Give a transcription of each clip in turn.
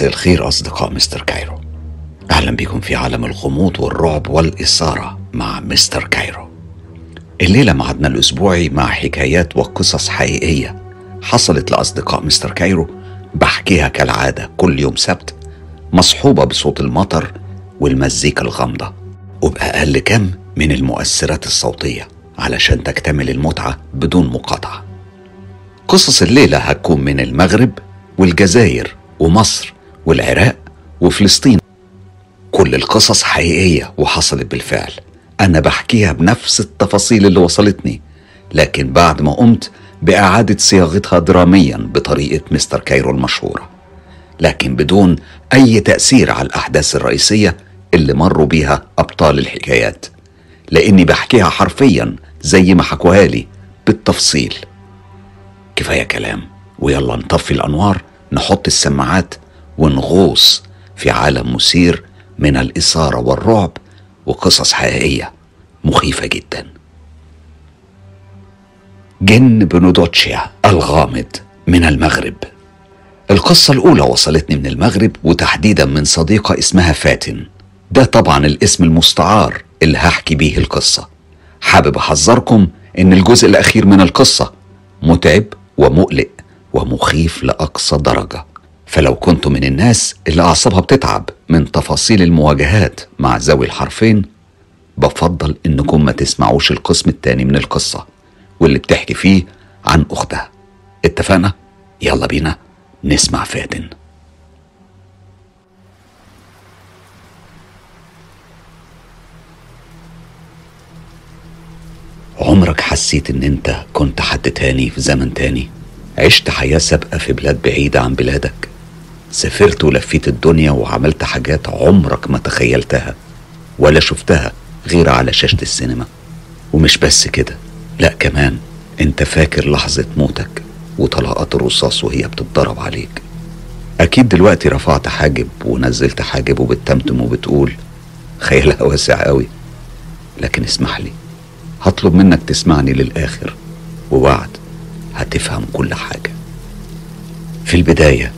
مساء الخير أصدقاء مستر كايرو، أهلا بكم في عالم الغموض والرعب والإثارة مع مستر كايرو. الليلة معدنا الأسبوعي مع حكايات وقصص حقيقية حصلت لأصدقاء مستر كايرو، بحكيها كالعادة كل يوم سبت مصحوبة بصوت المطر والمزيكا الغامضة وبأقل كم من المؤثرات الصوتية علشان تكتمل المتعة بدون مقاطعة. قصص الليلة هتكون من المغرب والجزائر ومصر والعراق وفلسطين، كل القصص حقيقية وحصلت بالفعل، أنا بحكيها بنفس التفاصيل اللي وصلتني، لكن بعد ما قمت بإعادة صياغتها دراميا بطريقة مستر كايرو المشهورة، لكن بدون أي تأثير على الأحداث الرئيسية اللي مروا بيها أبطال الحكايات، لأني بحكيها حرفيا زي ما حكوها لي بالتفصيل. كفاية كلام، ويلا نطفي الأنوار، نحط السماعات ونغوص في عالم مثير من الإثارة والرعب وقصص حقيقية مخيفة جدا. جن بنودوتشيا الغامض من المغرب. القصة الأولى وصلتني من المغرب، وتحديدا من صديقة اسمها فاتن، ده طبعا الاسم المستعار اللي هحكي بيه القصة. حابب أحذركم إن الجزء الأخير من القصة متعب ومقلق ومخيف لأقصى درجة، فلو كنت من الناس اللي أعصابها بتتعب من تفاصيل المواجهات مع ذوي الحرفين، بفضل إنكم ما تسمعوش القسم التاني من القصة واللي بتحكي فيه عن أختها. اتفقنا؟ يلا بينا نسمع فاتن. عمرك حسيت إن أنت كنت حد تاني في زمن تاني؟ عشت حياة سابقة في بلاد بعيدة عن بلادك، سافرت ولفيت الدنيا وعملت حاجات عمرك ما تخيلتها ولا شفتها غير على شاشة السينما. ومش بس كده، لأ كمان انت فاكر لحظة موتك وطلقات الرصاص وهي بتتضرب عليك. أكيد دلوقتي رفعت حاجب ونزلت حاجب وبتتمتم وبتقول خيالها واسع قوي، لكن اسمح لي هطلب منك تسمعني للآخر، ووعد هتفهم كل حاجة. في البداية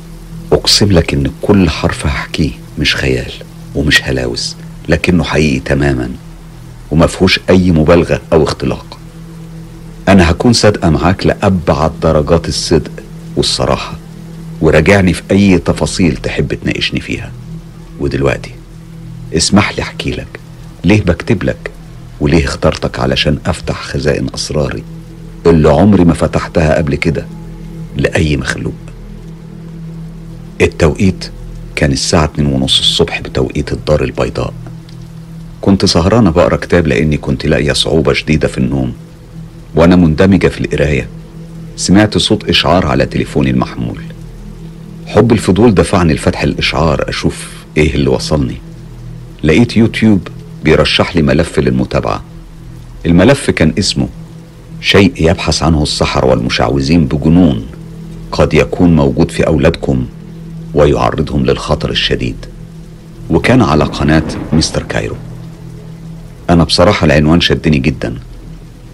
أقسم لك إن كل حرف هحكيه مش خيال ومش هلاوس، لكنه حقيقي تماما ومفهوش أي مبالغة أو اختلاق. أنا هكون صادقة معاك لأبعد درجات الصدق والصراحة، وراجعني في أي تفاصيل تحب تناقشني فيها. ودلوقتي اسمح لي أحكي لك ليه بكتب لك وليه اخترتك علشان أفتح خزائن أسراري اللي عمري ما فتحتها قبل كده لأي مخلوق. التوقيت كان الساعة 2:30 الصبح بتوقيت الدار البيضاء. كنت سهرانة بقرا كتاب لأني كنت لاقية صعوبة شديدة في النوم، وأنا مندمجة في القراية سمعت صوت إشعار على تليفوني المحمول. حب الفضول دفعني لفتح الإشعار أشوف إيه اللي وصلني. لقيت يوتيوب بيرشح لي ملف للمتابعة. الملف كان اسمه شيء يبحث عنه السحر والمشعوذين بجنون قد يكون موجود في أولادكم ويعرضهم للخطر الشديد، وكان على قناة مستر كايرو. أنا بصراحة العنوان شدني جدا،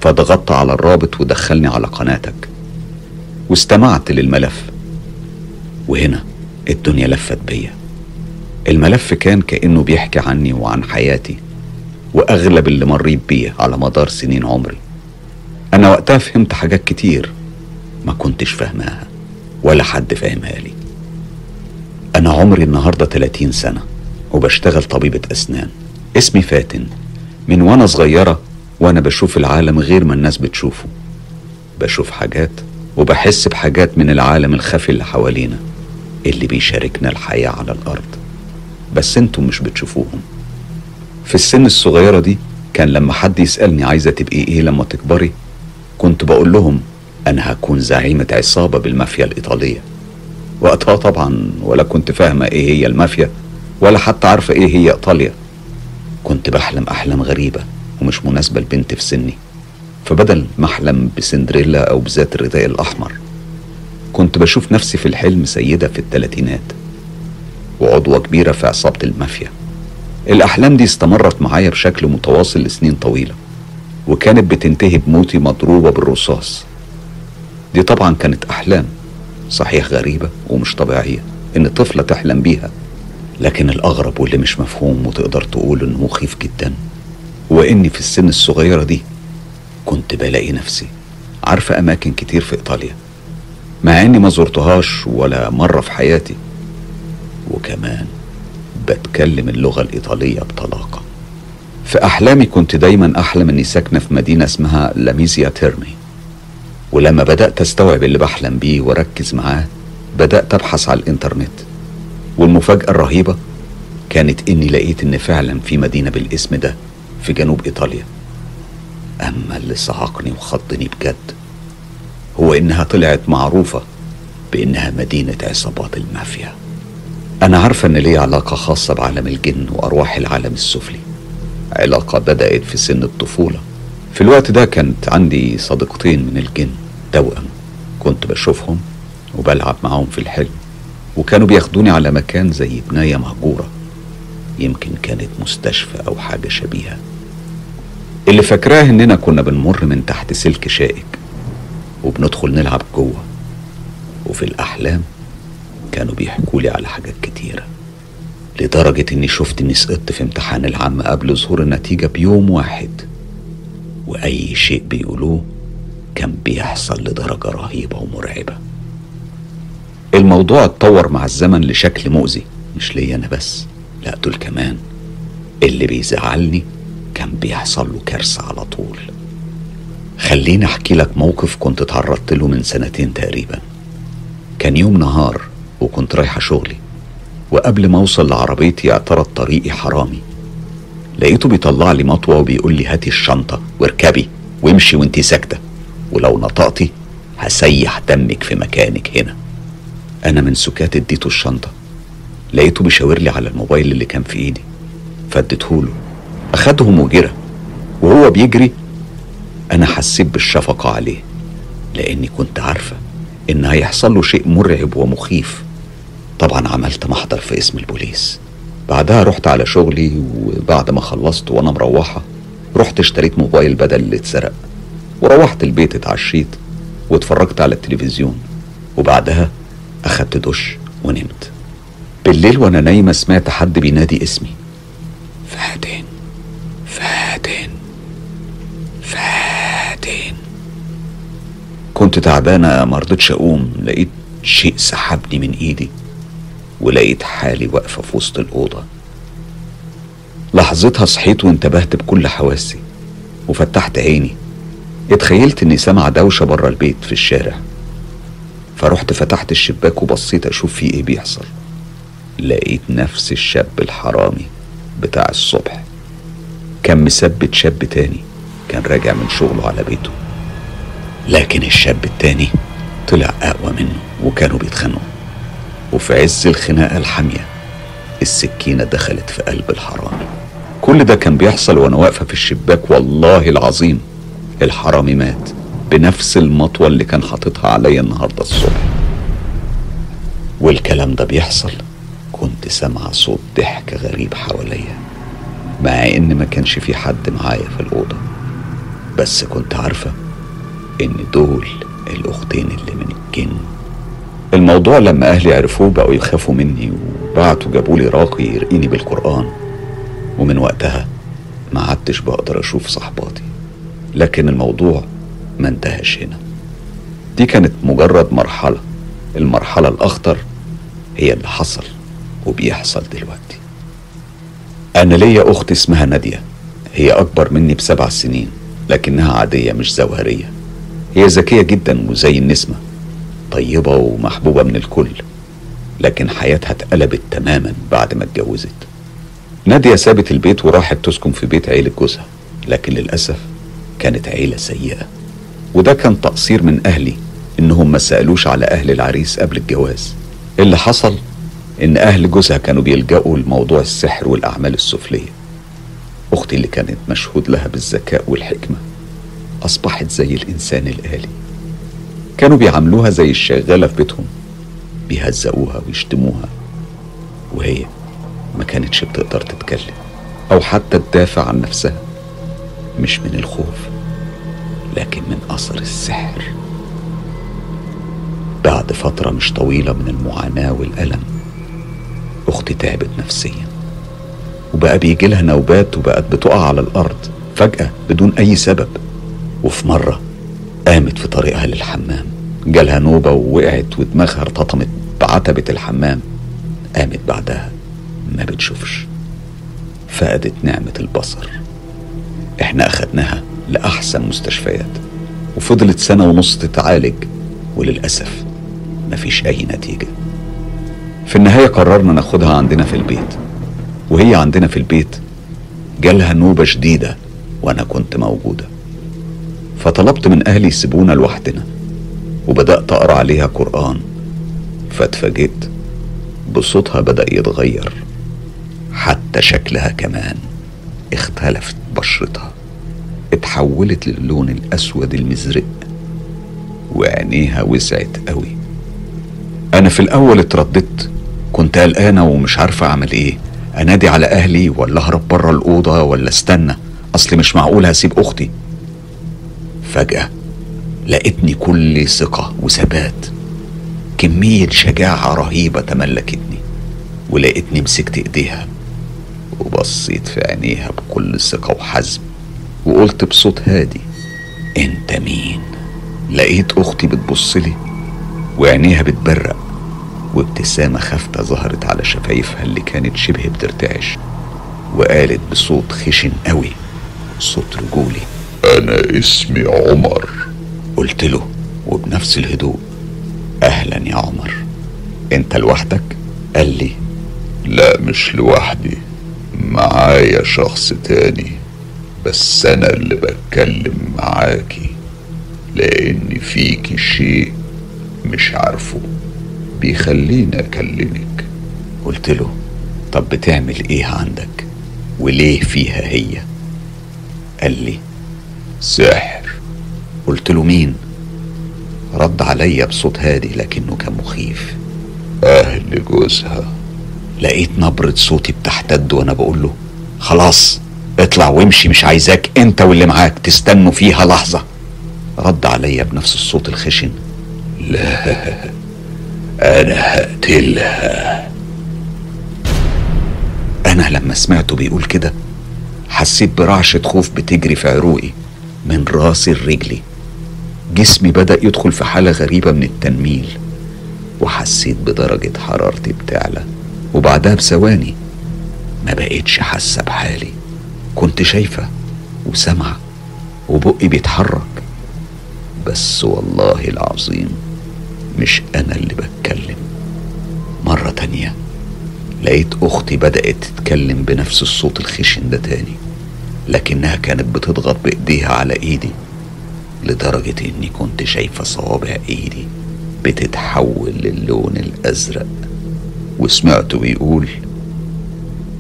فضغطت على الرابط ودخلني على قناتك واستمعت للملف، وهنا الدنيا لفت بيا. الملف كان كأنه بيحكي عني وعن حياتي وأغلب اللي مريت بيه على مدار سنين عمري. أنا وقتها فهمت حاجات كتير ما كنتش فاهماها ولا حد فاهمها لي. أنا عمري النهاردة 30 سنة وبشتغل طبيبة أسنان. اسمي فاتن. من وأنا صغيرة وأنا بشوف العالم غير ما الناس بتشوفه، بشوف حاجات وبحس بحاجات من العالم الخفي اللي حوالينا اللي بيشاركنا الحياة على الأرض، بس انتم مش بتشوفوهم. في السن الصغيرة دي كان لما حد يسألني عايزة تبقي إيه لما تكبري، كنت بقول لهم أنا هكون زعيمة عصابة بالمافيا الإيطالية. وقتها طبعا ولا كنت فاهمة إيه هي المافيا ولا حتى عارفة إيه هي إيطاليا. كنت بحلم أحلام غريبة ومش مناسبة لبنت في سني، فبدل ما أحلم بسندريلا أو بذات الرداء الأحمر، كنت بشوف نفسي في الحلم سيدة في الثلاثينات وعضوة كبيرة في عصابة المافيا. الأحلام دي استمرت معايا بشكل متواصل لسنين طويلة، وكانت بتنتهي بموتي مضروبة بالرصاص. دي طبعا كانت أحلام صحيح غريبة ومش طبيعية، إن طفلة تحلم بيها. لكن الأغرب واللي مش مفهوم وتقدر تقول إنه مخيف جدا، وإني في السن الصغيرة دي كنت بلاقي نفسي عارفة أماكن كتير في إيطاليا مع إني ما زرتهاش ولا مرة في حياتي، وكمان بتكلم اللغة الإيطالية بطلاقة. في أحلامي كنت دايما أحلم إني ساكنة في مدينة اسمها لاميزيا تيرمي، ولما بدأت أستوعب اللي بحلم بيه وأركز معاه بدأت أبحث على الإنترنت، والمفاجأة الرهيبة كانت إني لقيت إن فعلا في مدينة بالاسم ده في جنوب إيطاليا. أما اللي صعقني وخضني بجد هو إنها طلعت معروفة بإنها مدينة عصابات المافيا. أنا عارفة إن ليه علاقة خاصة بعالم الجن وأرواح العالم السفلي، علاقة بدأت في سن الطفولة. في الوقت ده كانت عندي صديقتين من الجن توأم، كنت بشوفهم وبلعب معاهم في الحلم، وكانوا بياخدوني على مكان زي بناية مهجورة، يمكن كانت مستشفى أو حاجة شبيهة. اللي فاكراه إننا كنا بنمر من تحت سلك شائك وبندخل نلعب جوه، وفي الأحلام كانوا بيحكولي على حاجات كتيرة لدرجة إني شفت إني سقطت في امتحان العام قبل ظهور النتيجة بيوم واحد، وأي شيء بيقولوه كان بيحصل لدرجة رهيبة ومرعبة. الموضوع اتطور مع الزمن لشكل مؤذي، مش ليا أنا بس، لا دول كمان اللي بيزعلني كان بيحصل له كارثة على طول. خليني أحكي لك موقف كنت اتعرضت له من 2 سنين تقريبا. كان يوم نهار وكنت رايحة شغلي، وقبل ما أوصل لعربيتي اعترض طريقي حرامي، لقيته بيطلع لي مطوة وبيقول لي هاتي الشنطة واركبي وامشي وانتي ساكتة، ولو نطقتي هسيح دمك في مكانك هنا. أنا من سكات اديته الشنطة، لقيته بيشاور لي على الموبايل اللي كان في إيدي فاديتهوله، أخدهم وجرى. وهو بيجري أنا حسيت بالشفقة عليه لأني كنت عارفة إن هيحصل له شيء مرعب ومخيف. طبعا عملت محضر في اسم البوليس. بعدها رحت على شغلي، وبعد ما خلصت وأنا مروحة رحت اشتريت موبايل بدل اللي اتسرق، وروحت البيت اتعشيت واتفرجت على التلفزيون، وبعدها أخدت دش ونمت. بالليل وأنا نايمة سمعت حد بينادي اسمي، فاتن فاتن فاتن. كنت تعبانة مرضتش أقوم، لقيت شيء سحبني من إيدي ولقيت حالي واقفة في وسط الأوضة. لحظتها صحيت وانتبهت بكل حواسي وفتحت عيني، اتخيلت اني سامع دوشة بره البيت في الشارع، فروحت فتحت الشباك وبصيت اشوف فيه ايه بيحصل. لقيت نفس الشاب الحرامي بتاع الصبح كان مثبت شاب تاني كان راجع من شغله على بيته، لكن الشاب التاني طلع اقوى منه وكانوا بيتخانقوا، وفي عز الخناقة الحامية السكينة دخلت في قلب الحرامي. كل ده كان بيحصل وانا واقفة في الشباك. والله العظيم الحرامي مات بنفس المطوة اللي كان حاططها عليا النهاردة الصبح. والكلام ده بيحصل كنت سامعة صوت ضحك غريب حواليا، مع ان ما كانش في حد معايا في الأوضة، بس كنت عارفة ان دول الأختين اللي من الجن. الموضوع لما أهلي عرفوه بقوا يخافوا مني، وبعتوا جابولي راقي يرقيني بالقرآن، ومن وقتها ما عدتش بقدر أشوف صحباتي. لكن الموضوع ما انتهاش هنا، دي كانت مجرد مرحلة، المرحلة الأخطر هي اللي حصل وبيحصل دلوقتي. أنا ليا أخت اسمها نادية، هي أكبر مني ب7 سنين، لكنها عادية مش جوهرية. هي ذكية جدا وزي النسمة، طيبة ومحبوبة من الكل، لكن حياتها اتقلبت تماما بعد ما اتجوزت. نادية سابت البيت وراحت تسكن في بيت عيلة جوزها، لكن للأسف كانت عيلة سيئة، وده كان تقصير من أهلي إنهم ما سألوش على أهل العريس قبل الجواز. اللي حصل إن أهل جوزها كانوا بيلجأوا لموضوع السحر والأعمال السفلية. أختي اللي كانت مشهود لها بالذكاء والحكمة أصبحت زي الإنسان الآلي، كانوا بيعاملوها زي الشغالة في بيتهم، بيهزقوها ويشتموها، وهي ما كانتش بتقدر تتكلم أو حتى تدافع عن نفسها، مش من الخوف لكن من أثر السحر. بعد فترة مش طويلة من المعاناة والألم أختي تعبت نفسيا وبقى بيجي لها نوبات وبقت بتقع على الأرض فجأة بدون أي سبب. وفي مرة قامت في طريقها للحمام جالها نوبة ووقعت ودماغها ارتطمت بعتبة الحمام، قامت بعدها ما بتشوفش، فقدت نعمة البصر. احنا أخدناها لأحسن مستشفيات وفضلت 1.5 سنة تتعالج وللأسف مفيش أي نتيجة. في النهاية قررنا ناخدها عندنا في البيت، وهي عندنا في البيت جالها نوبة شديدة وأنا كنت موجودة، فطلبت من أهلي يسيبونا لوحدنا وبدأت أقرأ عليها قرآن، فاتفاجئت بصوتها بدأ يتغير، حتى شكلها كمان اختلفت، بشرتها اتحولت للون الأسود المزرق وعينيها وسعت قوي. أنا في الأول اترددت، كنت قلقانة ومش عارفة أعمل إيه، أنادي على أهلي ولا أهرب بره الأوضة ولا استنى، أصل مش معقول هسيب أختي. فجأة لقيتني كل ثقة وثبات، كمية شجاعة رهيبة تملكتني، ولقيتني مسكت إيديها وبصيت في عينيها بكل ثقة وحزم وقلت بصوت هادي: أنت مين؟ لقيت أختي بتبصلي وعينيها بتبرق وابتسامة خافتة ظهرت على شفايفها اللي كانت شبه بترتعش، وقالت بصوت خشن قوي، صوت رجولي: أنا اسمي عمر. قلت له وبنفس الهدوء: أهلا يا عمر، أنت لوحدك؟ قال لي: لا مش لوحدي، معايا شخص تاني، بس أنا اللي بتكلم معاكي لأن فيكي شيء مش عارفه بيخليني أكلمك. قلت له: طب بتعمل إيه عندك وليه فيها هي؟ قال لي: سحر. قلت له: مين؟ رد عليا بصوت هادي لكنه كان مخيف: أهل جوزها. لقيت نبرة صوتي بتحتد وأنا بقول له: خلاص اطلع وامشي، مش عايزاك أنت واللي معاك تستنوا فيها لحظة. رد عليا بنفس الصوت الخشن: لا أنا هقتلها. أنا لما سمعته بيقول كده حسيت برعشة خوف بتجري في عروقي من راسي لرجلي، جسمي بدأ يدخل في حالة غريبة من التنميل، وحسيت بدرجة حرارتي بتعلى، وبعدها بثواني ما بقتش حاسة بحالي، كنت شايفة وسامعة وبقي بيتحرك، بس والله العظيم مش أنا اللي بتكلم. مرة تانية لقيت أختي بدأت تتكلم بنفس الصوت الخشن ده تاني، لكنها كانت بتضغط بإيديها على إيدي لدرجة إني كنت شايفة صوابع إيدي بتتحول للون الأزرق، وسمعته بيقول: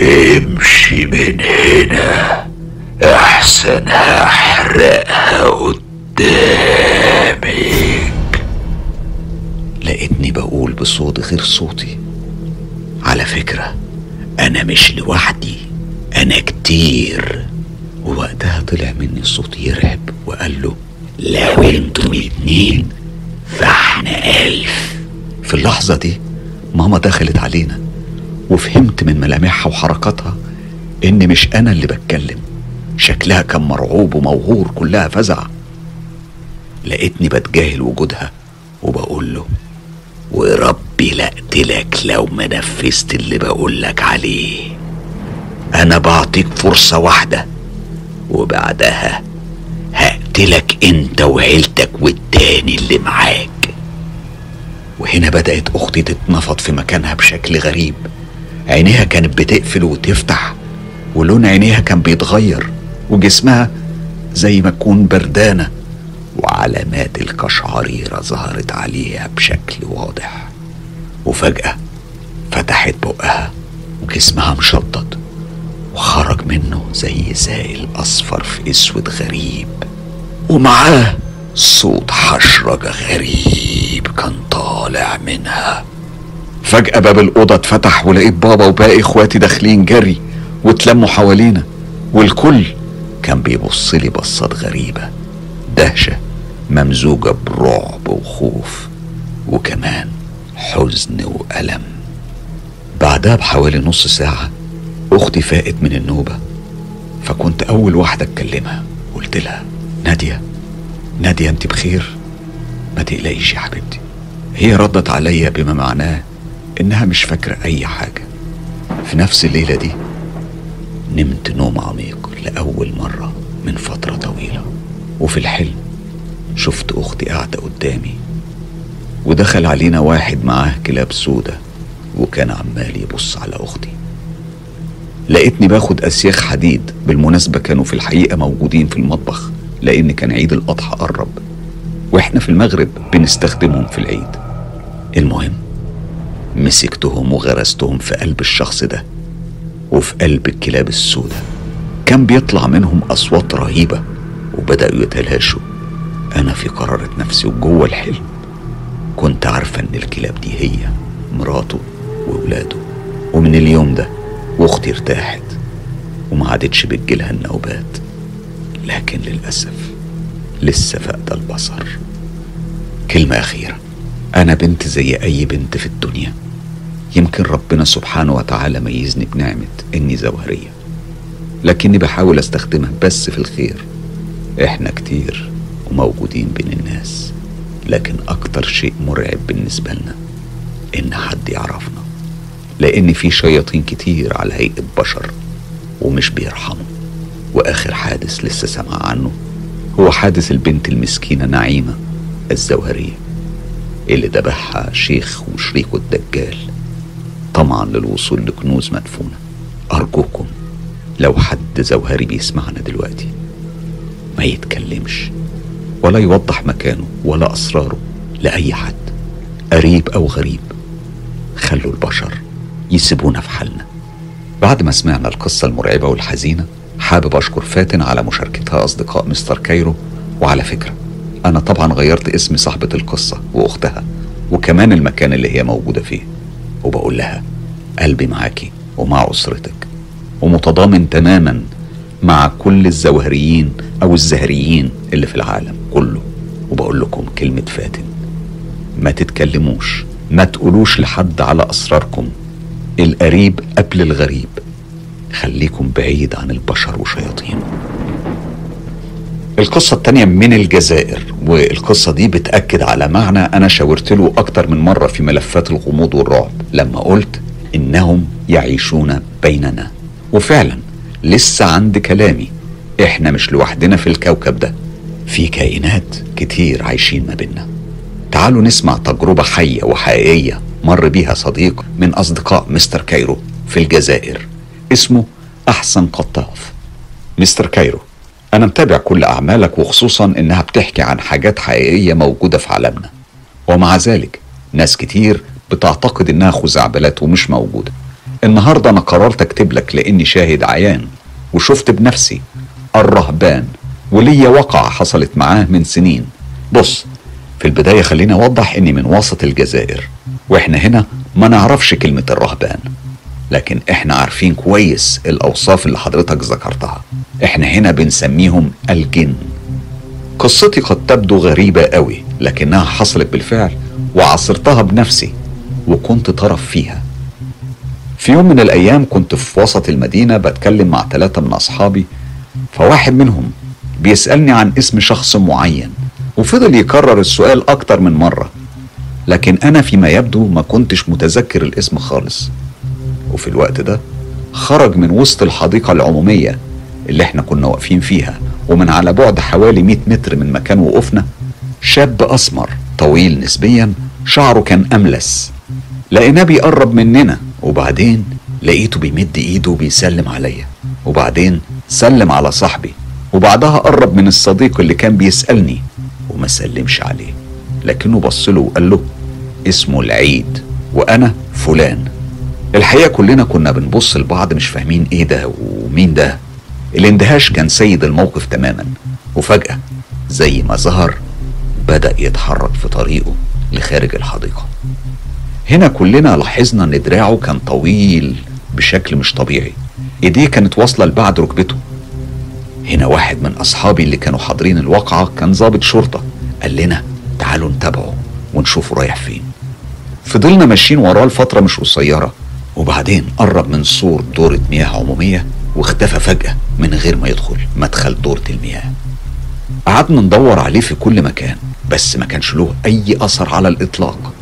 امشي من هنا أحسن هحرقها قدامك. لقيتني بقول بصوت غير صوتي: على فكرة أنا مش لوحدي، أنا كتير. ووقتها طلع مني صوت يرعب وقال له: لو انتم 2 فاحنا 1000. في اللحظة دي ماما دخلت علينا، وفهمت من ملامحها وحركاتها إن مش أنا اللي بتكلم، شكلها كان مرعوب وموهور، كلها فزع. لقيتني بتجاهل وجودها وبقول له: وربي لأقتلك لو ما نفذت اللي بقولك عليه، أنا بعطيك فرصة واحدة وبعدها هقتلك أنت وعيلتك والتاني اللي معاك. وهنا بدأت أختي تتنفض في مكانها بشكل غريب، عينيها كانت بتقفل وتفتح، ولون عينيها كان بيتغير، وجسمها زي ما تكون بردانة، وعلامات القشعريرة ظهرت عليها بشكل واضح، وفجأة فتحت بقها وجسمها مشدد وخرج منه زي سائل أصفر في أسود غريب، ومعاه صوت حشرجة غريب كان طالع منها. فجأة باب الأوضة اتفتح ولقيت بابا وباقي إخواتي داخلين جري واتلموا حوالينا، والكل كان بيبصلي بصات غريبة، دهشة ممزوجة برعب وخوف وكمان حزن وألم. بعدها بحوالي نص ساعة أختي فاقت من النوبة، فكنت أول واحدة أتكلمها. قلت لها نادية، نادية أنت بخير؟ ما تقلقيش يا حبيبتي. هي ردت عليا بما معناه إنها مش فاكرة أي حاجة. في نفس الليلة دي نمت نوم عميق لأول مرة من فترة طويلة، وفي الحلم شفت أختي قاعدة قدامي، ودخل علينا واحد معاه كلاب سودة وكان عمال يبص على أختي. لقيتني باخد أسياخ حديد، بالمناسبة كانوا في الحقيقة موجودين في المطبخ لأن كان عيد الأضحى قرب وإحنا في المغرب بنستخدمهم في العيد. المهم مسكتهم وغرستهم في قلب الشخص ده وفي قلب الكلاب السودة. كان بيطلع منهم أصوات رهيبة وبدأوا يتلاشوا. أنا في قرارة نفسي وجوه الحلم كنت عارفة إن الكلاب دي هي مراته وولاده، ومن اليوم ده واختي ارتاحت وما عادتش بتجيلها النوبات، لكن للأسف لسه فاقدة البصر. كلمة أخيرة، أنا بنت زي أي بنت في الدنيا، يمكن ربنا سبحانه وتعالى ميزني بنعمة إني زوهرية، لكني بحاول أستخدمها بس في الخير. إحنا كتير وموجودين بين الناس، لكن أكتر شيء مرعب بالنسبة لنا إن حد يعرفنا، لأن في شياطين كتير على هيئة بشر ومش بيرحموا. وآخر حادث لسه سمع عنه هو حادث البنت المسكينة نعيمة الزوهرية اللي ذبحها شيخ وشريكه الدجال، طمعا للوصول لكنوز مدفونة. أرجوكم لو حد زوهري بيسمعنا دلوقتي ما يتكلمش ولا يوضح مكانه ولا أسراره لأي حد قريب أو غريب. خلوا البشر يسيبونا في حالنا. بعد ما سمعنا القصة المرعبة والحزينة، حابب أشكر فاتن على مشاركتها أصدقاء مستر كايرو. وعلى فكرة أنا طبعا غيرت اسم صاحبة القصة وأختها وكمان المكان اللي هي موجودة فيه، وبقول لها قلبي معاكي ومع أسرتك، ومتضامن تماما مع كل الزوهريين أو الزهريين اللي في العالم كله. وبقول لكم كلمة فاتن، ما تتكلموش، ما تقولوش لحد على أسراركم، القريب قبل الغريب، خليكم بعيد عن البشر وشياطينه. القصة التانية من الجزائر، والقصة دي بتأكد على معنى أنا شاورت له أكتر من مرة في ملفات الغموض والرعب لما قلت إنهم يعيشون بيننا. وفعلا لسه عند كلامي، إحنا مش لوحدنا في الكوكب ده، في كائنات كتير عايشين ما بيننا. تعالوا نسمع تجربة حية وحقيقية مر بيها صديق من أصدقاء مستر كايرو في الجزائر، اسمه أحسن قطاف. مستر كايرو، أنا متابع كل أعمالك وخصوصا إنها بتحكي عن حاجات حقيقية موجودة في عالمنا، ومع ذلك ناس كتير بتعتقد إنها خزعبلات ومش موجودة. النهاردة أنا قررت أكتب لك لإني شاهد عيان وشفت بنفسي الرهبان، وليا وقعة حصلت معاه من سنين. بص، في البداية خلينا أوضح إني من وسط الجزائر، وإحنا هنا ما نعرفش كلمة الرهبان، لكن إحنا عارفين كويس الأوصاف اللي حضرتك ذكرتها. إحنا هنا بنسميهم الجن. قصتي قد تبدو غريبة قوي، لكنها حصلت بالفعل وعاصرتها بنفسي وكنت طرف فيها. في يوم من الأيام كنت في وسط المدينة بتكلم مع 3 من أصحابي، فواحد منهم بيسألني عن اسم شخص معين، وفضل يكرر السؤال أكتر من مرة، لكن أنا فيما يبدو ما كنتش متذكر الاسم خالص. وفي الوقت ده خرج من وسط الحديقة العمومية اللي احنا كنا واقفين فيها، ومن على بعد حوالي 100 متر من مكان وقفنا شاب أسمر طويل نسبيا، شعره كان أملس. لقيناه بيقرب مننا، وبعدين لقيته بيمد إيده وبيسلم عليا، وبعدين سلم على صاحبي، وبعدها قرب من الصديق اللي كان بيسألني وما سلمش عليه، لكنه بص له وقال له اسمه العيد وأنا فلان. الحقيقة كلنا كنا بنبص لبعض مش فاهمين ايه ده ومين ده. الاندهاش كان سيد الموقف تماما، وفجأة زي ما ظهر بدأ يتحرك في طريقه لخارج الحديقة. هنا كلنا لاحظنا ان دراعه كان طويل بشكل مش طبيعي، ايديه كانت واصلة لبعد ركبته. هنا واحد من أصحابي اللي كانوا حاضرين الواقعة كان ضابط شرطة، قال لنا تعالوا نتابعه ونشوفه رايح فين. فضلنا ماشيين وراه لفترة مش قصيرة وبعدين قرب من سور دورة مياه عمومية واختفى فجأة من غير ما يدخل مدخل دورة المياه. قعدنا ندور عليه في كل مكان بس ما كانش له أي أثر على الإطلاق،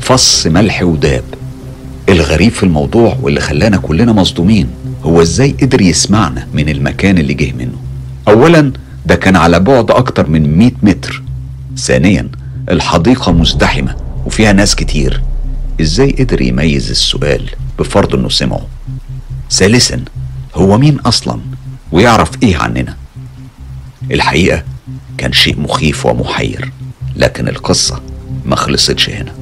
فص ملح وداب. الغريب في الموضوع واللي خلانا كلنا مصدومين هو ازاي قدر يسمعنا من المكان اللي جه منه. أولا ده كان على بعد أكتر من 100 متر، ثانيا الحديقة مزدحمة وفيها ناس كتير، ازاي قدر يميز السؤال بفرض انه سمعه. ثالثا هو مين اصلا ويعرف ايه عننا. الحقيقة كان شيء مخيف ومحير، لكن القصة ما خلصتش هنا.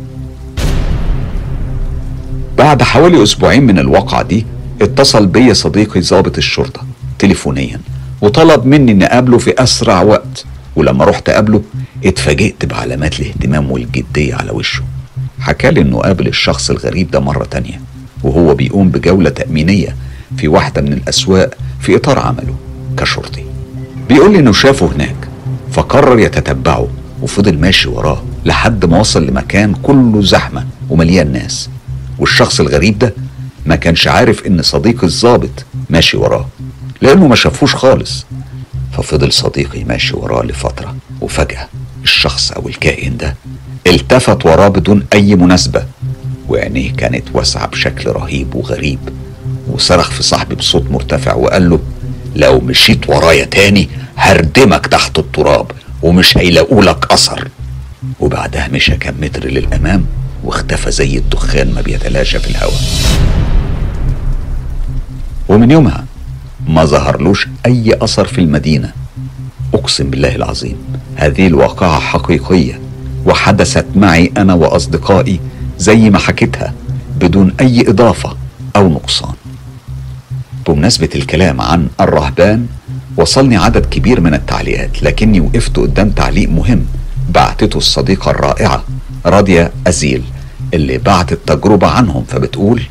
بعد حوالي اسبوعين من الواقعة دي اتصل بي صديقي ضابط الشرطة تليفونيا وطلب مني ان اقابله في اسرع وقت، ولما رحت اقابله اتفاجئت بعلامات الاهتمام والجدية على وشه. حكالي انه قابل الشخص الغريب ده مرة تانية وهو بيقوم بجولة تأمينية في واحدة من الأسواق في إطار عمله كشرطي. بيقول لي انه شافه هناك فقرر يتتبعه وفضل ماشي وراه لحد ما وصل لمكان كله زحمة ومليان ناس، والشخص الغريب ده ما كانش عارف ان صديقي الضابط ماشي وراه لانه ما شافوش خالص. ففضل صديقي ماشي وراه لفترة، وفجأة الشخص او الكائن ده التفت وراه بدون اي مناسبة، وعينيه كانت واسعة بشكل رهيب وغريب، وصرخ في صاحبي بصوت مرتفع وقال له لو مشيت ورايا تاني هردمك تحت التراب ومش هيلاقولك اثر. وبعدها مشى كام متر للامام واختفى زي الدخان ما بيتلاشى في الهواء. ومن يومها ما ظهرلوش اي اثر في المدينة. اقسم بالله العظيم هذه الواقعة حقيقية وحدثت معي انا واصدقائي زي ما حكيتها بدون اي اضافة او نقصان. بمناسبة الكلام عن الرهبان وصلني عدد كبير من التعليقات، لكني وقفت قدام تعليق مهم بعتته الصديقة الرائعة رادية أزيل اللي بعتت تجربة عنهم، فبتقول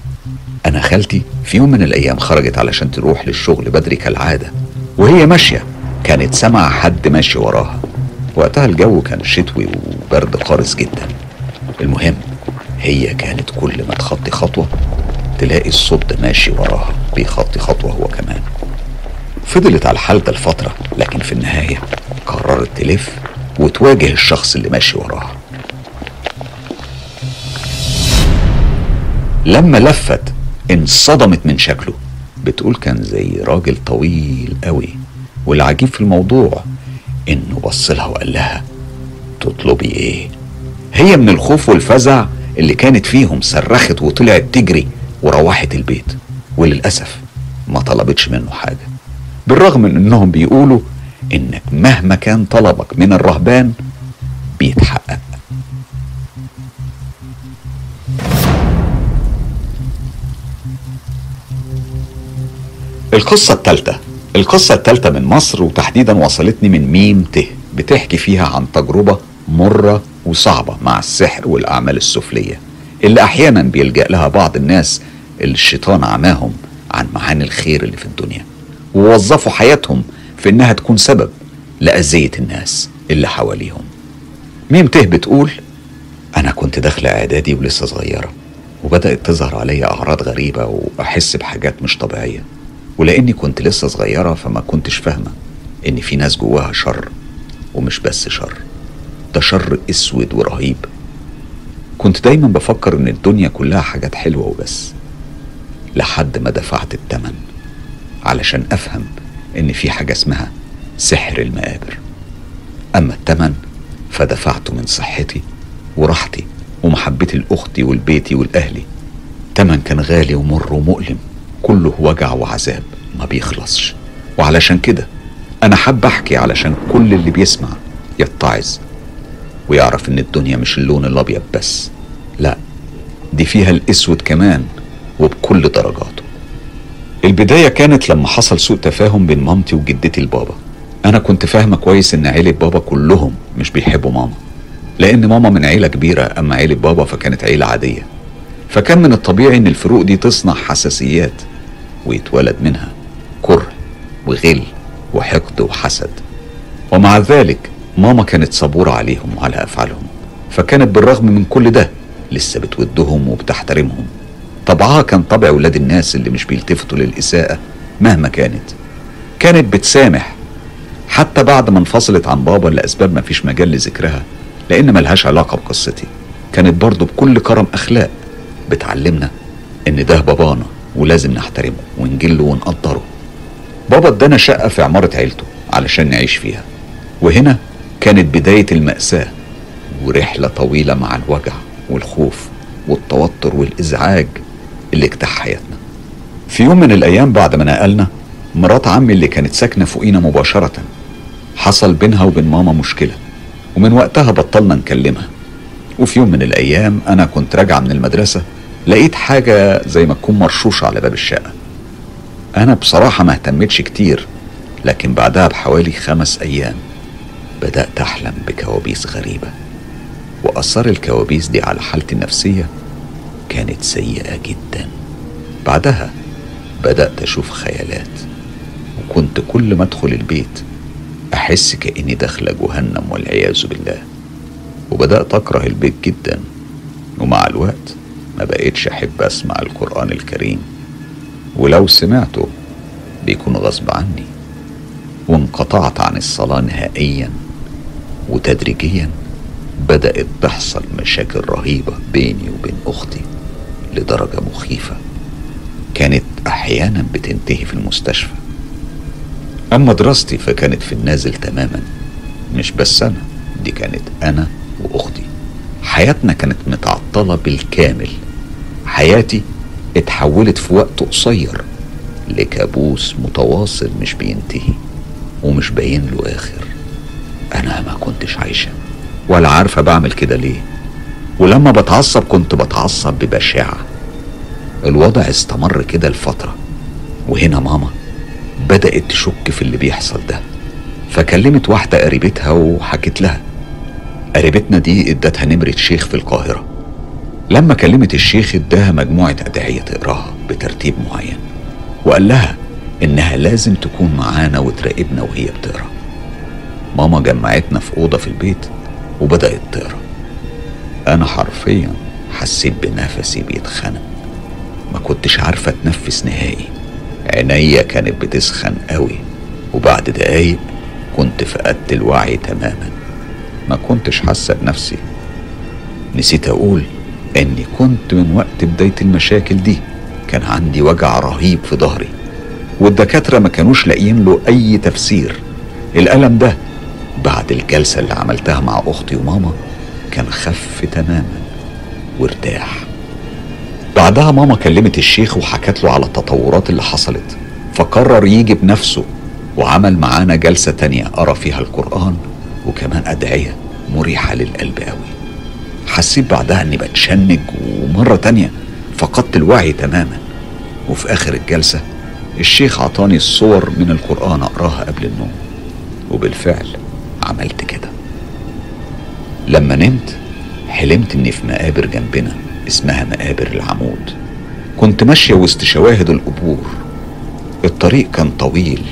انا خالتي في يوم من الايام خرجت علشان تروح للشغل بدري كالعادة، وهي ماشية كانت سمع حد ماشي وراها. وقتها الجو كان شتوي وبرد قارس جدا. المهم هي كانت كل ما تخطي خطوة تلاقي الصوت ماشي وراها بيخطي خطوة هو كمان. فضلت على الحال ده لفترة، لكن في النهاية قررت تلف وتواجه الشخص اللي ماشي وراها. لما لفت انصدمت من شكله، بتقول كان زي راجل طويل قوي، والعجيب في الموضوع انه بصلها وقال لها تطلبي ايه؟ هي من الخوف والفزع اللي كانت فيهم صرخت وطلعت تجري وروحت البيت، وللأسف ما طلبتش منه حاجة، بالرغم من انهم بيقولوا انك مهما كان طلبك من الرهبان بيتحقق. القصة التالتة من مصر، وتحديدا وصلتني من ميم ته، بتحكي فيها عن تجربة مرة وصعبة مع السحر والأعمال السفلية اللي أحيانا بيلجأ لها بعض الناس اللي الشيطان عماهم عن معاني الخير اللي في الدنيا، ووظفوا حياتهم في إنها تكون سبب لأذية الناس اللي حواليهم. ميم ته بتقول أنا كنت داخلة إعدادي ولسه صغيرة، وبدأت تظهر عليا أعراض غريبة وأحس بحاجات مش طبيعية، ولأني كنت لسه صغيرة فما كنتش فاهمة إن في ناس جواها شر، ومش بس شر، ده شر أسود ورهيب. كنت دايما بفكر إن الدنيا كلها حاجات حلوة وبس، لحد ما دفعت الثمن علشان أفهم إن في حاجة اسمها سحر المقابر. أما الثمن فدفعته من صحتي وراحتي ومحبتي لأختي والبيتي والأهلي. ثمن كان غالي ومر ومؤلم، كله وجع وعذاب ما بيخلصش. وعلشان كده انا حابة احكي علشان كل اللي بيسمع يتعظ ويعرف ان الدنيا مش اللون الابيض بس، لا دي فيها الاسود كمان وبكل درجاته. البداية كانت لما حصل سوء تفاهم بين مامتي وجدتي لبابا. انا كنت فاهمة كويس ان عيلة بابا كلهم مش بيحبوا ماما، لان ماما من عيلة كبيرة، اما عيلة بابا فكانت عيلة عادية، فكان من الطبيعي ان الفروق دي تصنع حساسيات ويتولد منها كره وغل وحقد وحسد. ومع ذلك ماما كانت صبورة عليهم وعلى أفعالهم، فكانت بالرغم من كل ده لسه بتودهم وبتحترمهم طبعها كان طبع ولاد الناس اللي مش بيلتفتوا للإساءة مهما كانت بتسامح حتى بعد ما انفصلت عن بابا لأسباب ما فيش مجال لذكرها لأن ملهاش علاقة بقصتي. كانت برضه بكل كرم أخلاق بتعلمنا إن ده بابانا ولازم نحترمه ونجله ونقدره. بابا ادانا شقة في عمارة عيلته علشان نعيش فيها، وهنا كانت بداية المأساة ورحلة طويلة مع الوجع والخوف والتوتر والإزعاج اللي اجتاح حياتنا. في يوم من الأيام بعد ما نقلنا، مرات عمي اللي كانت ساكنة فوقينا مباشرة حصل بينها وبين ماما مشكلة، ومن وقتها بطلنا نكلمها. وفي يوم من الأيام أنا كنت راجعة من المدرسة لقيت حاجة زي ما تكون مرشوشة على باب الشقة. أنا بصراحة ما اهتمتش كتير، لكن بعدها بحوالي 5 أيام بدأت أحلم بكوابيس غريبة، وأثار الكوابيس دي على حالتي النفسية كانت سيئة جدا. بعدها بدأت أشوف خيالات، وكنت كل ما أدخل البيت أحس كأني داخلة جهنم والعياذ بالله، وبدأت أكره البيت جدا. ومع الوقت ما بقيتش أحب أسمع القرآن الكريم، ولو سمعته بيكون غصب عني، وانقطعت عن الصلاة نهائيا. وتدريجيا بدأت تحصل مشاكل رهيبة بيني وبين أختي لدرجة مخيفة، كانت أحيانا بتنتهي في المستشفى. أما دراستي فكانت في النازل تماما، مش بس أنا، دي كانت أنا وأختي، حياتنا كانت متعطلة بالكامل. حياتي اتحولت في وقت قصير لكابوس متواصل مش بينتهي ومش باين له آخر. أنا ما كنتش عايشة ولا عارفة بعمل كده ليه، ولما بتعصب كنت بتعصب ببشاعة. الوضع استمر كده لفترة، وهنا ماما بدأت تشك في اللي بيحصل ده، فكلمت واحدة قريبتها وحكت لها. قريبتنا دي ادتها نمرة شيخ في القاهرة. لما كلمت الشيخ اداها مجموعة أدعية تقراها بترتيب معين، وقال لها إنها لازم تكون معانا وتراقبنا وهي بتقرا. ماما جمعتنا في أوضة في البيت وبدأت تقرا. أنا حرفيا حسيت بنفسي بيتخنق، ما كنتش عارفة أتنفس نهائي، عينيا كانت بتسخن قوي، وبعد دقايق كنت فقدت الوعي تماما، ما كنتش حاسة بنفسي. نسيت أقول إني كنت من وقت بداية المشاكل دي كان عندي وجع رهيب في ظهري، والدكاترة ما كانوش لاقيين له أي تفسير. الألم ده بعد الجلسة اللي عملتها مع أختي وماما كان خف تماما وارتاح. بعدها ماما كلمت الشيخ وحكت له على التطورات اللي حصلت، فقرر يجي بنفسه وعمل معانا جلسة تانية قرأ فيها القرآن وكمان أدعية مريحة للقلب قوي. حسيت بعدها اني بتشنج، ومرة تانية فقدت الوعي تماما. وفي اخر الجلسة الشيخ عطاني الصور من القرآن اقراها قبل النوم، وبالفعل عملت كده. لما نمت حلمت اني في مقابر جنبنا اسمها مقابر العمود، كنت ماشية وسط شواهد القبور. الطريق كان طويل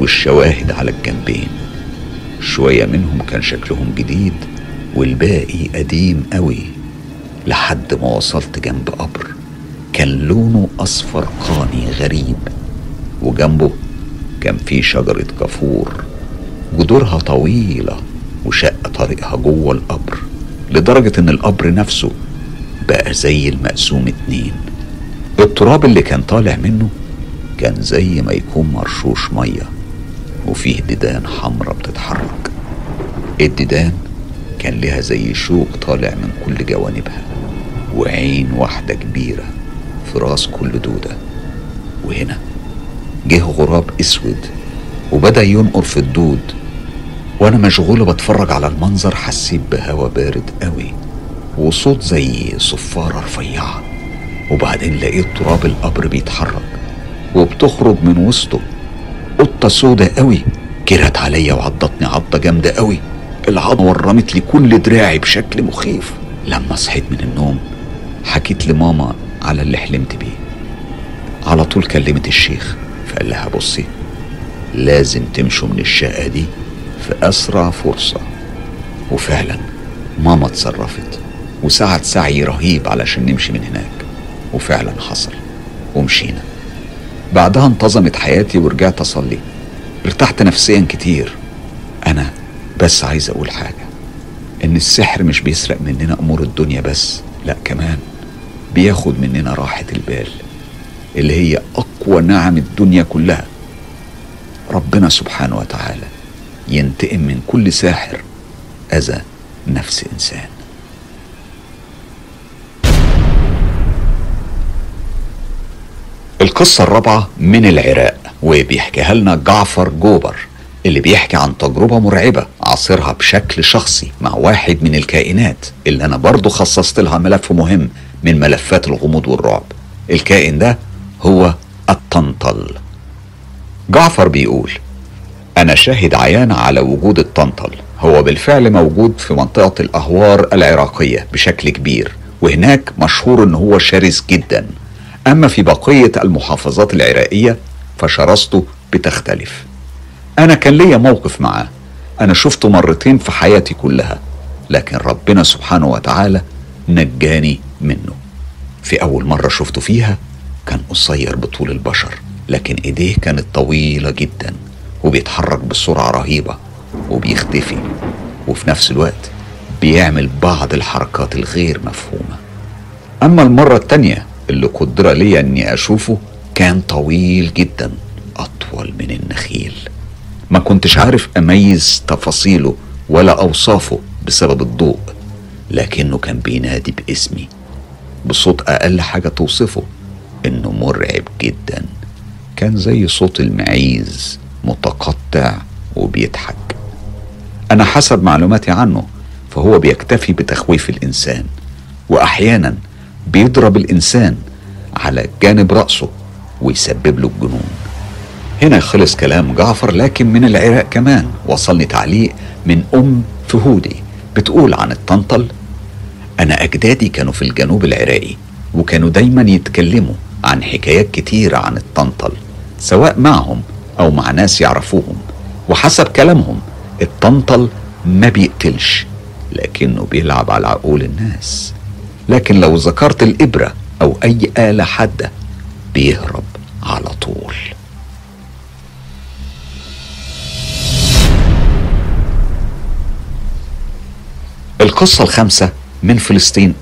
والشواهد على الجنبين، شوية منهم كان شكلهم جديد والباقي قديم قوي، لحد ما وصلت جنب قبر كان لونه اصفر قاني غريب، وجنبه كان فيه شجرة كافور جذورها طويلة وشق طريقها جوه القبر، لدرجة ان القبر نفسه بقى زي المقسوم 2. التراب اللي كان طالع منه كان زي ما يكون مرشوش مية، وفيه ديدان حمراء بتتحرك. الديدان كان لها زي شوك طالع من كل جوانبها، وعين واحدة كبيرة في راس كل دودة. وهنا جه غراب اسود وبدأ ينقر في الدود، وانا مشغولة بتفرج على المنظر حسيت بهوا بارد قوي وصوت زي صفارة رفيعة. وبعدين لقيت تراب القبر بيتحرك وبتخرج من وسطه قطة سودة قوي، جرت عليا وعضتني عضة جامدة قوي، العضة ورمت لي كل دراعي بشكل مخيف. لما صحيت من النوم حكيت لماما على اللي حلمت بيه. على طول كلمت الشيخ فقال لها بصي، لازم تمشوا من الشقة دي في أسرع فرصة. وفعلا ماما اتصرفت وسعت سعي رهيب علشان نمشي من هناك، وفعلا حصل ومشينا. بعدها انتظمت حياتي ورجعت اصلي، ارتحت نفسيا كتير. انا بس عايز اقول حاجة، ان السحر مش بيسرق مننا امور الدنيا بس، لا كمان بياخد مننا راحة البال اللي هي اقوى نعم الدنيا كلها. ربنا سبحانه وتعالى ينتقم من كل ساحر اذى نفس انسان. القصة الرابعة من العراق، وبيحكيها لنا جعفر جوبر، اللي بيحكي عن تجربة مرعبة عاصرها بشكل شخصي مع واحد من الكائنات اللي أنا برضو خصصت لها ملف مهم من ملفات الغموض والرعب. الكائن ده هو الطنطل. جعفر بيقول: أنا شاهد عيان على وجود الطنطل. هو بالفعل موجود في منطقة الأهوار العراقية بشكل كبير، وهناك مشهور إن هو شرس جدا. أما في بقية المحافظات العراقية فشراسته بتختلف. أنا كان ليا موقف معاه، أنا شفته مرتين في حياتي كلها، لكن ربنا سبحانه وتعالى نجاني منه. في أول مرة شفته فيها كان قصير بطول البشر، لكن إيديه كانت طويلة جدا، وبيتحرك بسرعة رهيبة وبيختفي، وفي نفس الوقت بيعمل بعض الحركات الغير مفهومة. أما المرة التانية اللي قدر ليا اني اشوفه كان طويل جدا، اطول من النخيل. ما كنتش عارف اميز تفاصيله ولا اوصافه بسبب الضوء، لكنه كان بينادي باسمي بصوت اقل حاجة توصفه، انه مرعب جدا. كان زي صوت المعيز، متقطع وبيضحك. انا حسب معلوماتي عنه فهو بيكتفي بتخويف الانسان، واحيانا بيضرب الإنسان على جانب رأسه ويسبب له الجنون. هنا خلص كلام جعفر، لكن من العراق كمان وصلني تعليق من أم فهودي بتقول عن الطنطل: أنا أجدادي كانوا في الجنوب العراقي، وكانوا دايما يتكلموا عن حكايات كتيرة عن الطنطل، سواء معهم أو مع ناس يعرفوهم. وحسب كلامهم الطنطل ما بيقتلش، لكنه بيلعب على عقول الناس، لكن لو ذكرت الإبرة أو أي آلة حادة بيهرب على طول. القصة الخامسة من فلسطين.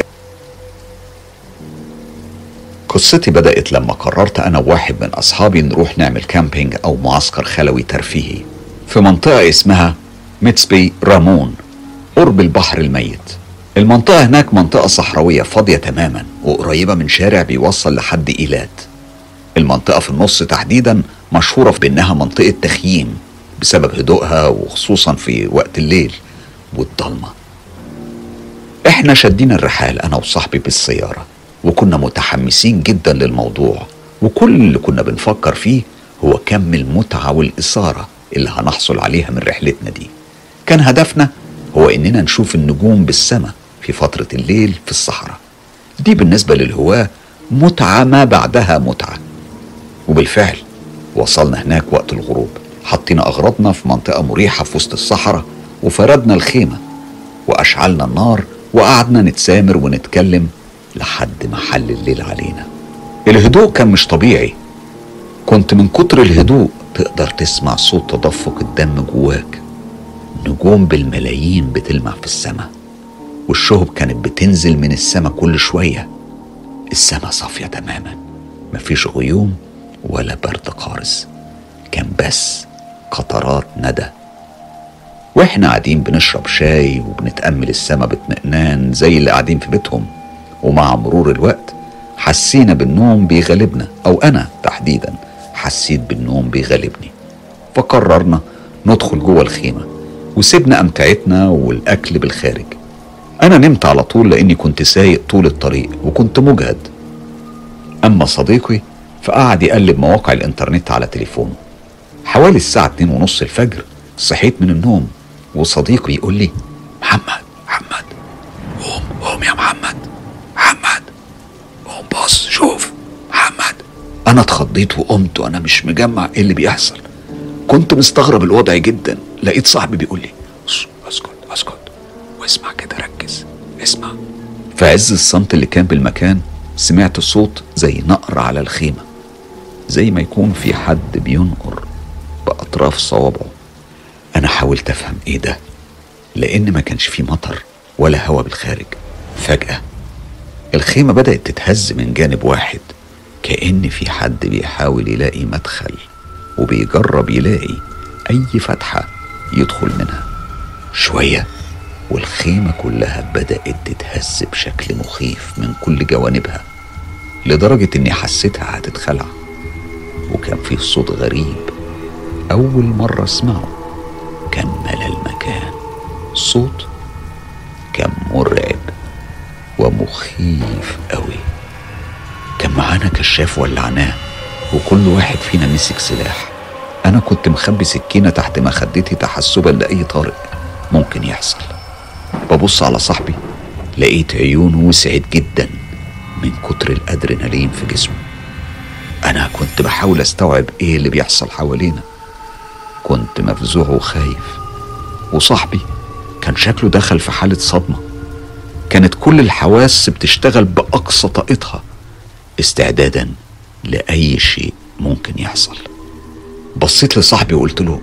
قصتي بدأت لما قررت أنا وواحد من أصحابي نروح نعمل كامبينج أو معسكر خلوي ترفيهي في منطقة اسمها ميتسبي رامون، قرب البحر الميت. المنطقة هناك منطقة صحراوية فاضية تماما، وقريبة من شارع بيوصل لحد إيلات. المنطقة في النص تحديدا مشهورة بأنها منطقة تخييم بسبب هدوءها، وخصوصا في وقت الليل والضلمة. احنا شدينا الرحال أنا وصاحبي بالسيارة، وكنا متحمسين جدا للموضوع، وكل اللي كنا بنفكر فيه هو كم المتعة والإثارة اللي هنحصل عليها من رحلتنا دي. كان هدفنا هو إننا نشوف النجوم بالسماء في فترة الليل في الصحراء دي، بالنسبة للهواة متعة ما بعدها متعة. وبالفعل وصلنا هناك وقت الغروب، حطينا أغراضنا في منطقة مريحة في وسط الصحراء، وفردنا الخيمة وأشعلنا النار، وقعدنا نتسامر ونتكلم لحد ما حل الليل علينا. الهدوء كان مش طبيعي، كنت من كتر الهدوء تقدر تسمع صوت تدفق الدم جواك. نجوم بالملايين بتلمع في السماء، والشهب كانت بتنزل من السماء كل شوية. السماء صافية تماما، مفيش غيوم ولا برد قارس، كان بس قطرات ندى. واحنا قاعدين بنشرب شاي وبنتأمل السماء باطمئنان زي اللي قاعدين في بيتهم. ومع مرور الوقت حسينا بالنوم بيغلبنا، أو أنا تحديدا حسيت بالنوم بيغلبني، فقررنا ندخل جوه الخيمة، وسيبنا أمتعتنا والأكل بالخارج. أنا نمت على طول لأني كنت سايق طول الطريق وكنت مجهد. أما صديقي فقعد يقلب مواقع الإنترنت على تليفونه. حوالي الساعة 2:30 الفجر صحيت من النوم، وصديقي يقول لي: محمد قوم يا محمد قوم، بص شوف محمد. أنا اتخضيت وقمت وأنا مش مجمع إيه اللي بيحصل، كنت مستغرب الوضع جدا. لقيت صاحبي بيقول لي: اسكت واسمع كده، ركز اسمع. في عز الصمت اللي كان بالمكان سمعت صوت زي نقر على الخيمة، زي ما يكون في حد بينقر بأطراف صوابعه. أنا حاولت أفهم إيه ده، لأن ما كانش فيه مطر ولا هوا بالخارج. فجأة الخيمة بدأت تتهز من جانب واحد، كأن في حد بيحاول يلاقي مدخل وبيجرب يلاقي أي فتحة يدخل منها. شوية والخيمة كلها بدأت تتهز بشكل مخيف من كل جوانبها، لدرجة إني حسيتها هتتخلع. وكان فيه صوت غريب أول مرة أسمعه كمل المكان. الصوت كان مرعب ومخيف قوي. كان معانا كشاف ولعناه، وكل واحد فينا مسك سلاح. أنا كنت مخبي سكينة تحت مخدتي تحسبا لأي طارئ ممكن يحصل. ببص على صاحبي، لقيت عيونه وسعت جدا من كتر الأدرينالين في جسمه. أنا كنت بحاول أستوعب إيه اللي بيحصل حوالينا، كنت مفزوع وخايف. وصاحبي كان شكله دخل في حالة صدمة، كانت كل الحواس بتشتغل بأقصى طاقتها استعدادا لأي شيء ممكن يحصل. بصيت لصاحبي وقلت له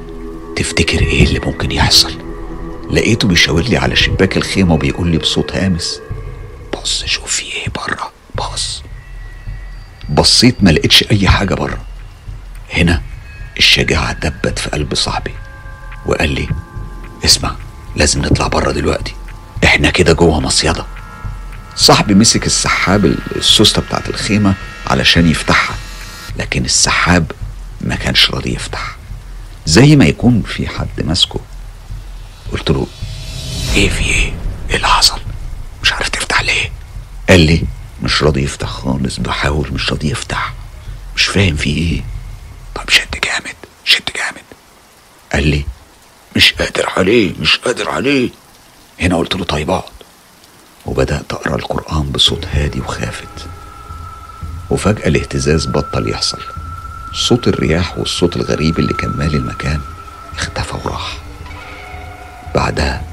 تفتكر إيه اللي ممكن يحصل؟ لقيته بيشاور لي على شباك الخيمة وبيقول لي بصوت هامس بص شوف في إيه بره. بصيت ما لقيتش أي حاجة بره. هنا الشجاعة دبت في قلب صاحبي وقال لي اسمع، لازم نطلع بره دلوقتي، احنا كده جوه مصيدة. صاحبي مسك السحاب السوستة بتاعت الخيمة علشان يفتحها، لكن السحاب ما كانش راضي يفتح، زي ما يكون في حد ماسكه. قلت له ايه في ايه؟ ايه اللي حصل؟ مش عارف تفتح ليه؟ قال لي مش راضي يفتح خالص، بحاول مش راضي يفتح، مش فاهم في ايه. طب شد جامد شد جامد. قال لي مش قادر عليه مش قادر عليه. هنا قلت له طيب اقعد، وبدأت أقرأ القرآن بصوت هادي وخافت. وفجأة الاهتزاز بطل يحصل، صوت الرياح والصوت الغريب اللي كان مالي المكان اختفى وراح. بعدها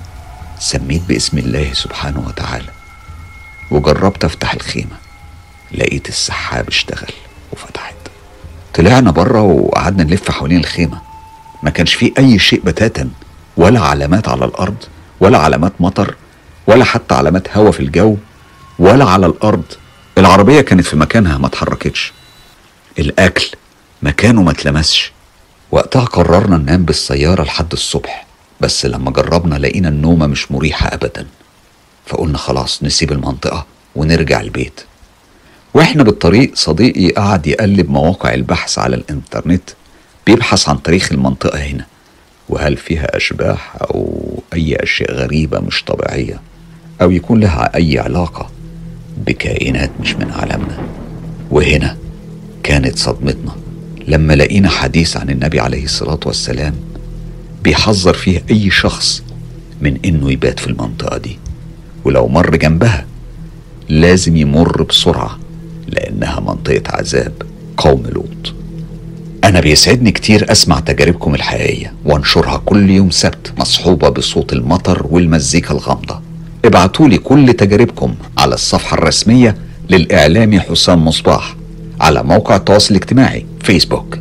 سميت باسم الله سبحانه وتعالى وجربت افتح الخيمة، لقيت السحاب اشتغل وفتحت. طلعنا بره وقعدنا نلف حوالين الخيمة، ما كانش فيه أي شيء بتاتا، ولا علامات على الأرض ولا علامات مطر ولا حتى علامات هوا في الجو ولا على الأرض. العربية كانت في مكانها ما اتحركتش، الأكل مكانه ما اتلمسش. وقتها قررنا ننام بالسيارة لحد الصبح، بس لما جربنا لقينا النومة مش مريحة أبدا، فقلنا خلاص نسيب المنطقة ونرجع البيت. واحنا بالطريق صديقي قعد يقلب مواقع البحث على الانترنت، بيبحث عن تاريخ المنطقة هنا وهل فيها أشباح أو أي أشياء غريبة مش طبيعية، أو يكون لها أي علاقة بكائنات مش من عالمنا. وهنا كانت صدمتنا لما لقينا حديث عن النبي عليه الصلاة والسلام بيحذر فيه أي شخص من إنه يبات في المنطقة دي، ولو مر جنبها لازم يمر بسرعة لأنها منطقة عذاب قوم لوط. أنا بيسعدني كتير أسمع تجاربكم الحقيقية وأنشرها كل يوم سبت مصحوبة بصوت المطر والمزيكا الغامضة. ابعتولي كل تجاربكم على الصفحة الرسمية للإعلامي حسام مصباح على موقع التواصل الاجتماعي فيسبوك.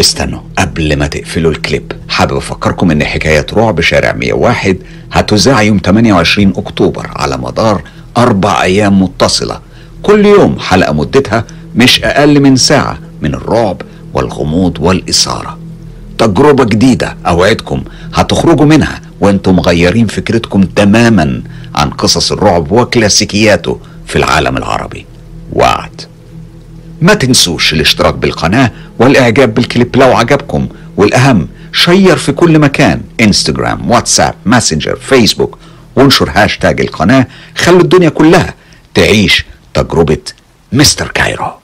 استنوا قبل ما تقفلوا الكليب، حابب أفكركم إن حكاية رعب شارع 101 هتذاع يوم 28 أكتوبر على مدار 4 أيام متصلة، كل يوم حلقة مدتها مش أقل من ساعة من الرعب والغموض والإثارة. تجربة جديدة أوعدكم هتخرجوا منها وانتم مغيرين فكرتكم تماما عن قصص الرعب وكلاسيكياته في العالم العربي. وعد. ما تنسوش الاشتراك بالقناة والإعجاب بالكليب لو عجبكم، والأهم شير في كل مكان، انستجرام، واتساب، ماسنجر، فيسبوك، وانشر هاشتاج القناة. خلوا الدنيا كلها تعيش تجربة مستر كايرو.